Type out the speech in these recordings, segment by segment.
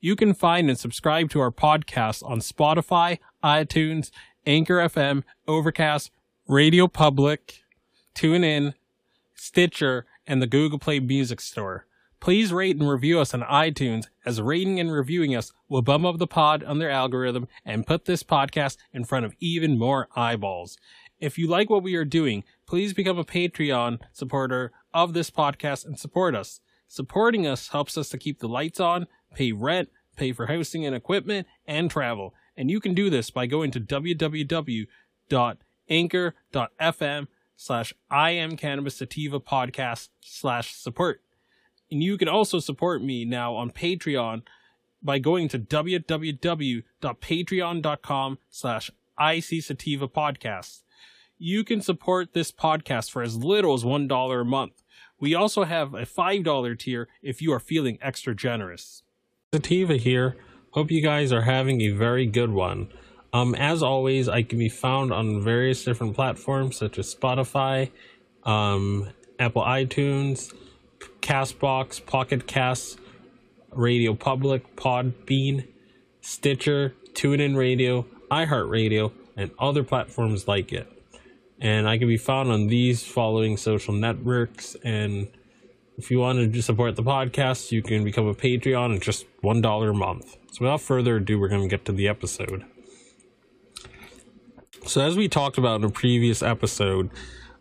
You can find and subscribe to our podcasts on Spotify, iTunes, Anchor FM, Overcast, Radio Public, TuneIn, Stitcher, and the Google Play Music Store. Please rate and review us on iTunes, as rating and reviewing us will bump up the pod on their algorithm and put this podcast in front of even more eyeballs. If you like what we are doing, please become a Patreon supporter of this podcast and support us. Supporting us helps us to keep the lights on, pay rent, pay for hosting and equipment, and travel. And you can do this by going to www.anchor.fm/iamcannabissativapodcast/support. And you can also support me now on Patreon by going to www.patreon.com/ICSativaPodcast. You can support this podcast for as little as $1 a month. We also have a $5 tier if you are feeling extra generous. Sativa here. Hope you guys are having a very good one. As always, I can be found on various different platforms such as Spotify, Apple iTunes, Castbox, Pocket Casts, Radio Public, Podbean, Stitcher, TuneIn Radio, iHeartRadio, and other platforms like it. And I can be found on these following social networks. And if you want to support the podcast, you can become a Patreon at just $1 a month. So without further ado, we're going to get to the episode. So as we talked about in a previous episode,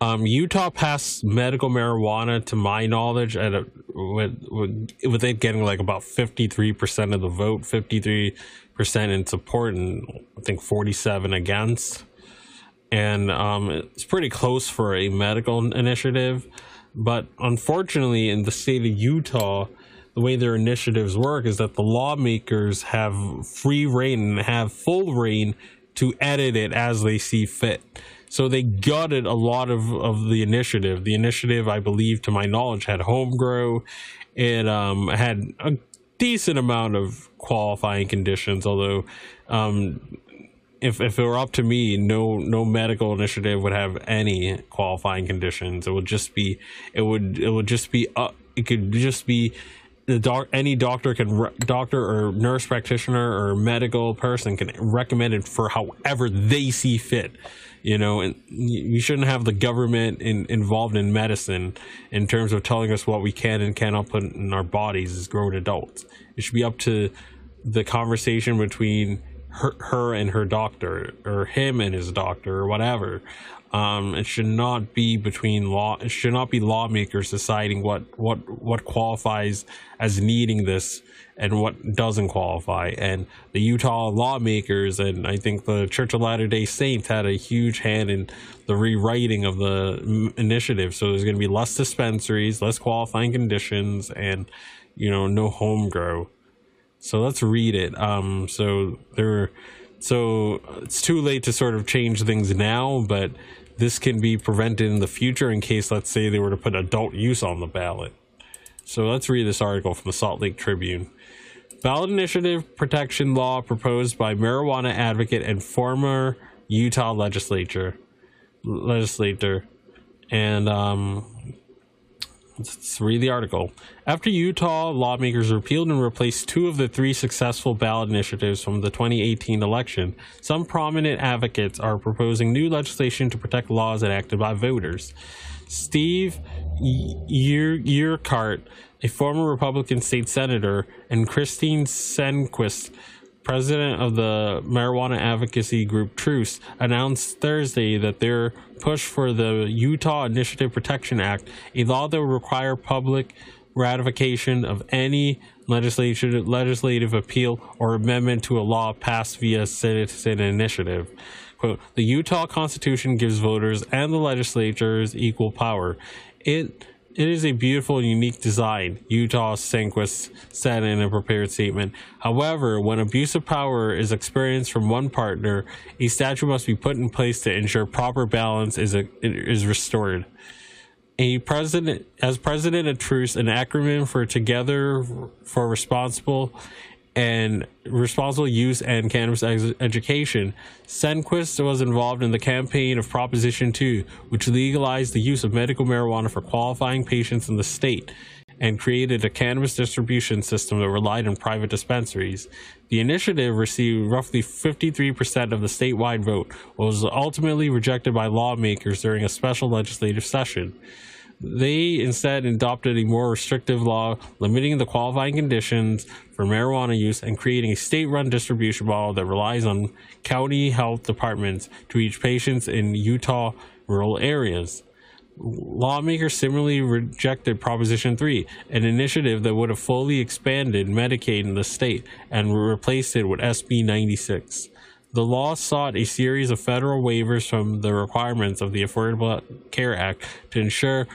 Utah passed medical marijuana, to my knowledge, at a, with it getting like about 53% of the vote, 53% in support, and I think 47% against. And it's pretty close for a medical initiative, but unfortunately in the state of Utah, the way their initiatives work is that the lawmakers have free reign and have full reign to edit it as they see fit. So they gutted a lot of the initiative. The initiative, I believe, to my knowledge, had home grow. It had a decent amount of qualifying conditions, although If it were up to me, no medical initiative would have any qualifying conditions. It could just be any doctor or nurse practitioner or medical person can recommend it for however they see fit, you know. And we shouldn't have the government involved in medicine in terms of telling us what we can and cannot put in our bodies as grown adults. It should be up to the conversation between her and her doctor, or him and his doctor, or whatever. It should not be lawmakers deciding what qualifies as needing this and what doesn't qualify. And the Utah lawmakers, and I think the Church of Latter-day Saints, had a huge hand in the rewriting of the initiative. So there's going to be less dispensaries, less qualifying conditions, and, you know, no home grow. So let's read it. So it's too late to sort of change things now, but this can be prevented in the future in case, let's say, they were to put adult use on the ballot. So let's read this article from the Salt Lake Tribune. Ballot initiative protection law proposed by marijuana advocate and former Utah legislator. And let's read the article. After Utah lawmakers repealed and replaced two of the three successful ballot initiatives from the 2018 election, some prominent advocates are proposing new legislation to protect laws enacted by voters. Steve Urquhart, a former Republican state senator, and Christine Stenquist, president of the marijuana advocacy group Truce, announced Thursday that their push for the Utah Initiative Protection Act, a law that would require public ratification of any legislative appeal or amendment to a law passed via citizen initiative. Quote, "The Utah Constitution gives voters and the legislatures equal power. It It is a beautiful and unique design, Utah Stenquist said in a prepared statement. However, when abuse of power is experienced from one partner, a statute must be put in place to ensure proper balance is restored. As president of Truce, an acronym for Together for Responsible Use and Cannabis Education, Stenquist was involved in the campaign of Proposition 2, which legalized the use of medical marijuana for qualifying patients in the state and created a cannabis distribution system that relied on private dispensaries. The initiative received roughly 53% of the statewide vote, but was ultimately rejected by lawmakers during a special legislative session. They instead adopted a more restrictive law, limiting the qualifying conditions for marijuana use and creating a state-run distribution model that relies on county health departments to reach patients in Utah rural areas. Lawmakers similarly rejected Proposition 3, an initiative that would have fully expanded Medicaid in the state and replaced it with SB 96. The law sought a series of federal waivers from the requirements of the Affordable Care Act to ensure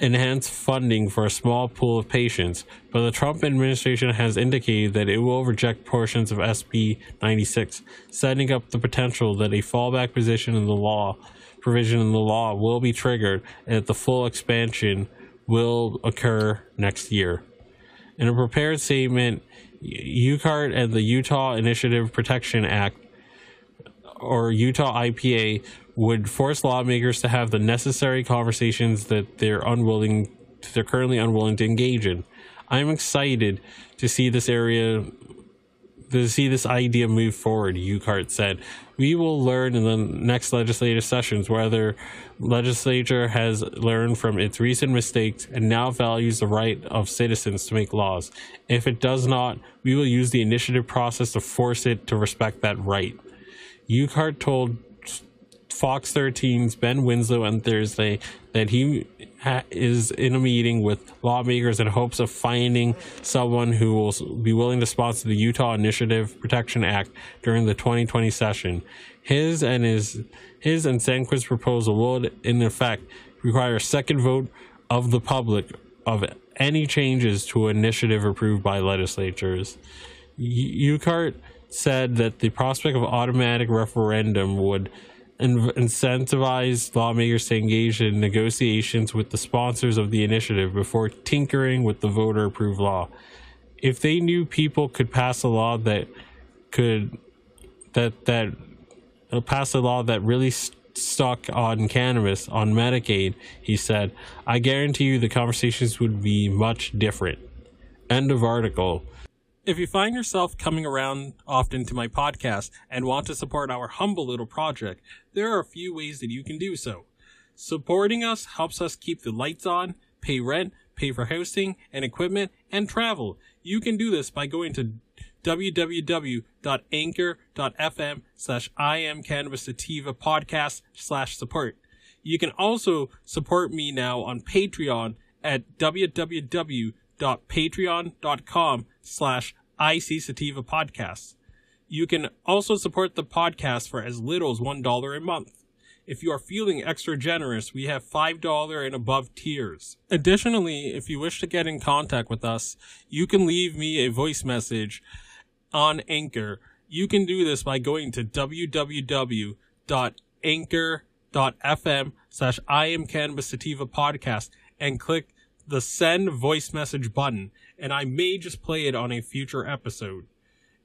enhanced funding for a small pool of patients, but the Trump administration has indicated that it will reject portions of SB 96, setting up the potential that a fallback position in the law provision in the law will be triggered and that the full expansion will occur next year. In a prepared statement, Urquhart and the Utah Initiative Protection Act, or Utah IPA, would force lawmakers to have the necessary conversations that they're currently unwilling to engage in. I'm excited to see this idea move forward, Urquhart said. We will learn in the next legislative sessions whether legislature has learned from its recent mistakes and now values the right of citizens to make laws. If it does not, we will use the initiative process to force it to respect that right. Urquhart told Fox 13's Ben Winslow on Thursday that he is in a meeting with lawmakers in hopes of finding someone who will be willing to sponsor the Utah Initiative Protection Act during the 2020 session. His and Stenquist's proposal would, in effect, require a second vote of the public of any changes to an initiative approved by legislatures. Urquhart said that the prospect of automatic referendum would incentivize lawmakers to engage in negotiations with the sponsors of the initiative before tinkering with the voter-approved law. If they knew people could pass a law that really stuck on cannabis, on Medicaid, he said, I guarantee you the conversations would be much different. End of article. If you find yourself coming around often to my podcast and want to support our humble little project, there are a few ways that you can do so. Supporting us helps us keep the lights on, pay rent, pay for hosting and equipment, and travel. You can do this by going to www.anchor.fm/IamCannabisSativaPodcast/support. You can also support me now on Patreon at www.patreon.com/IC Sativa Podcast. You can also support the podcast for as little as $1 a month. If you are feeling extra generous, we have $5 and above tiers. Additionally, if you wish to get in contact with us, you can leave me a voice message on Anchor. You can do this by going to www.anchor.fm/IamCannabisSativaPodcast and click the send voice message button, and I may just play it on a future episode.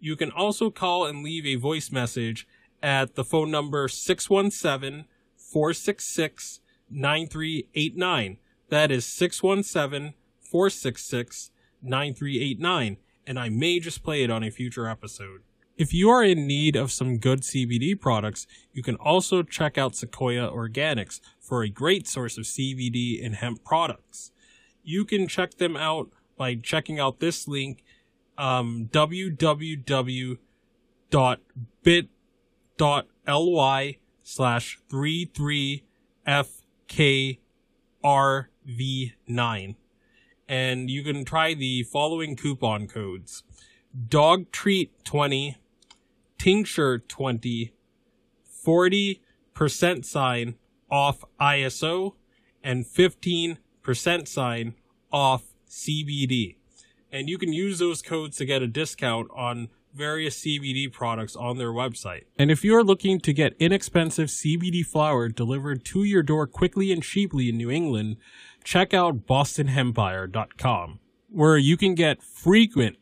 You can also call and leave a voice message at the phone number 617-466-9389. That is 617-466-9389, and I may just play it on a future episode. If you are in need of some good CBD products, you can also check out Sequoia Organics for a great source of CBD and hemp products. You can check them out by checking out this link, www.bit.ly/33FKRV9. And you can try the following coupon codes: DOGTREAT20, Tincture20, 40% off ISO, and 15% % off CBD. And you can use those codes to get a discount on various CBD products on their website. And if you're looking to get inexpensive CBD flower delivered to your door quickly and cheaply in New England, check out bostonhempire.com, where you can get frequent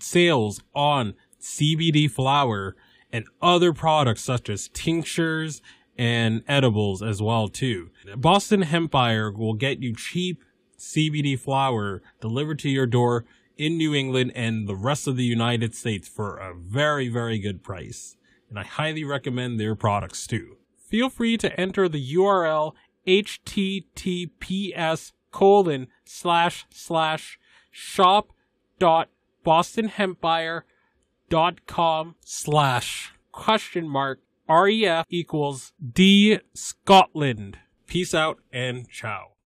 sales on CBD flower and other products such as tinctures and edibles as well too. Boston Hempire will get you cheap CBD flower delivered to your door in New England and the rest of the United States for a very, very good price. And I highly recommend their products too. Feel free to enter the URL https://shop.bostonhempire.com/?ref=DScotland. Peace out and ciao.